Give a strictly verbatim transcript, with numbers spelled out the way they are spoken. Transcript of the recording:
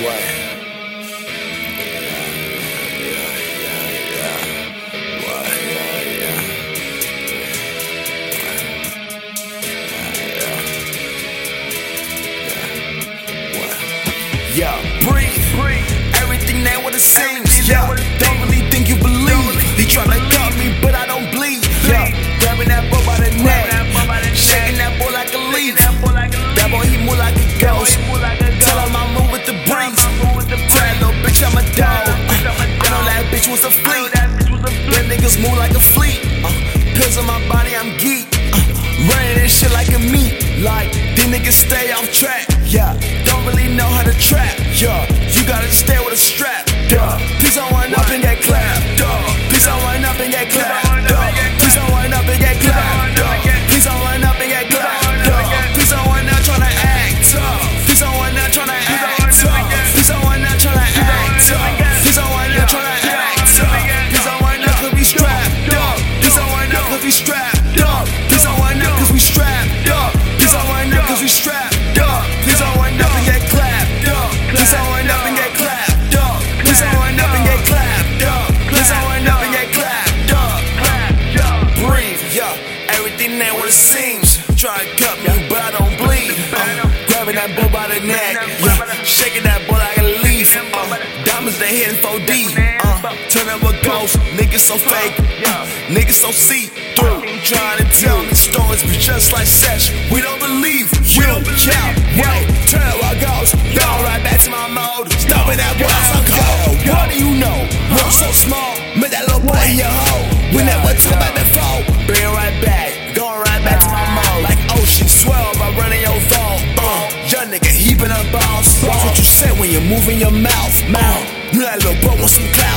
Why? Yeah, breathe, breathe. Everything ain't what it seems. Yeah, don't really think you believe. They try to cut me, but I don't bleed. Yeah, grabbing that ball by the neck, shaking that ball like a leaf. That boy, he move like a ghost. Tell him I move with the breeze. Tell that little bitch I'm a dog. I know that bitch was a fleet. Them niggas move like a fleet. Uh, pills on my body, I'm geek. Uh, running this shit like a meat. Like these niggas stay off track. Yeah, don't really know how to trap, yeah. You gotta stay with a strap, duh. Please don't wind up and get clapped, duh. Please don't wind up and get clapped, duh. Please don't wind up and get clapped, duh. Please don't wind up and get clapped, duh. Please don't wind up tryna act tough. Please don't wind up tryna act tough. Please don't wind up tryna act tough. Please don't wind up tryna act tough. Please don't wind up 'cause we strapped, duh. Please don't wind up 'cause we strapped, duh. Please don't wind up 'cause we strapped, duh. Please don't wind up 'cause we strapped. Try to cut me, but I don't bleed. Uh, grabbing that bull by the neck, yeah. Shaking that bull like a leaf. Uh, diamonds they hitting four D. Uh, turn up a ghost, niggas so fake, uh, niggas so see through. Trying to tell me stories, but just like Sesh, we don't believe you. Yeah, wait, turn up a ghost, go right back to my mode. Stopping that bull, I'm cold. What do you know? I'm so small, make that little boy your hoe. We never talk about the fall. Bring it right back. Nigga, he been a boss. Watch what you say when you're moving your mouth. Mouth. You that little bro wants some clap.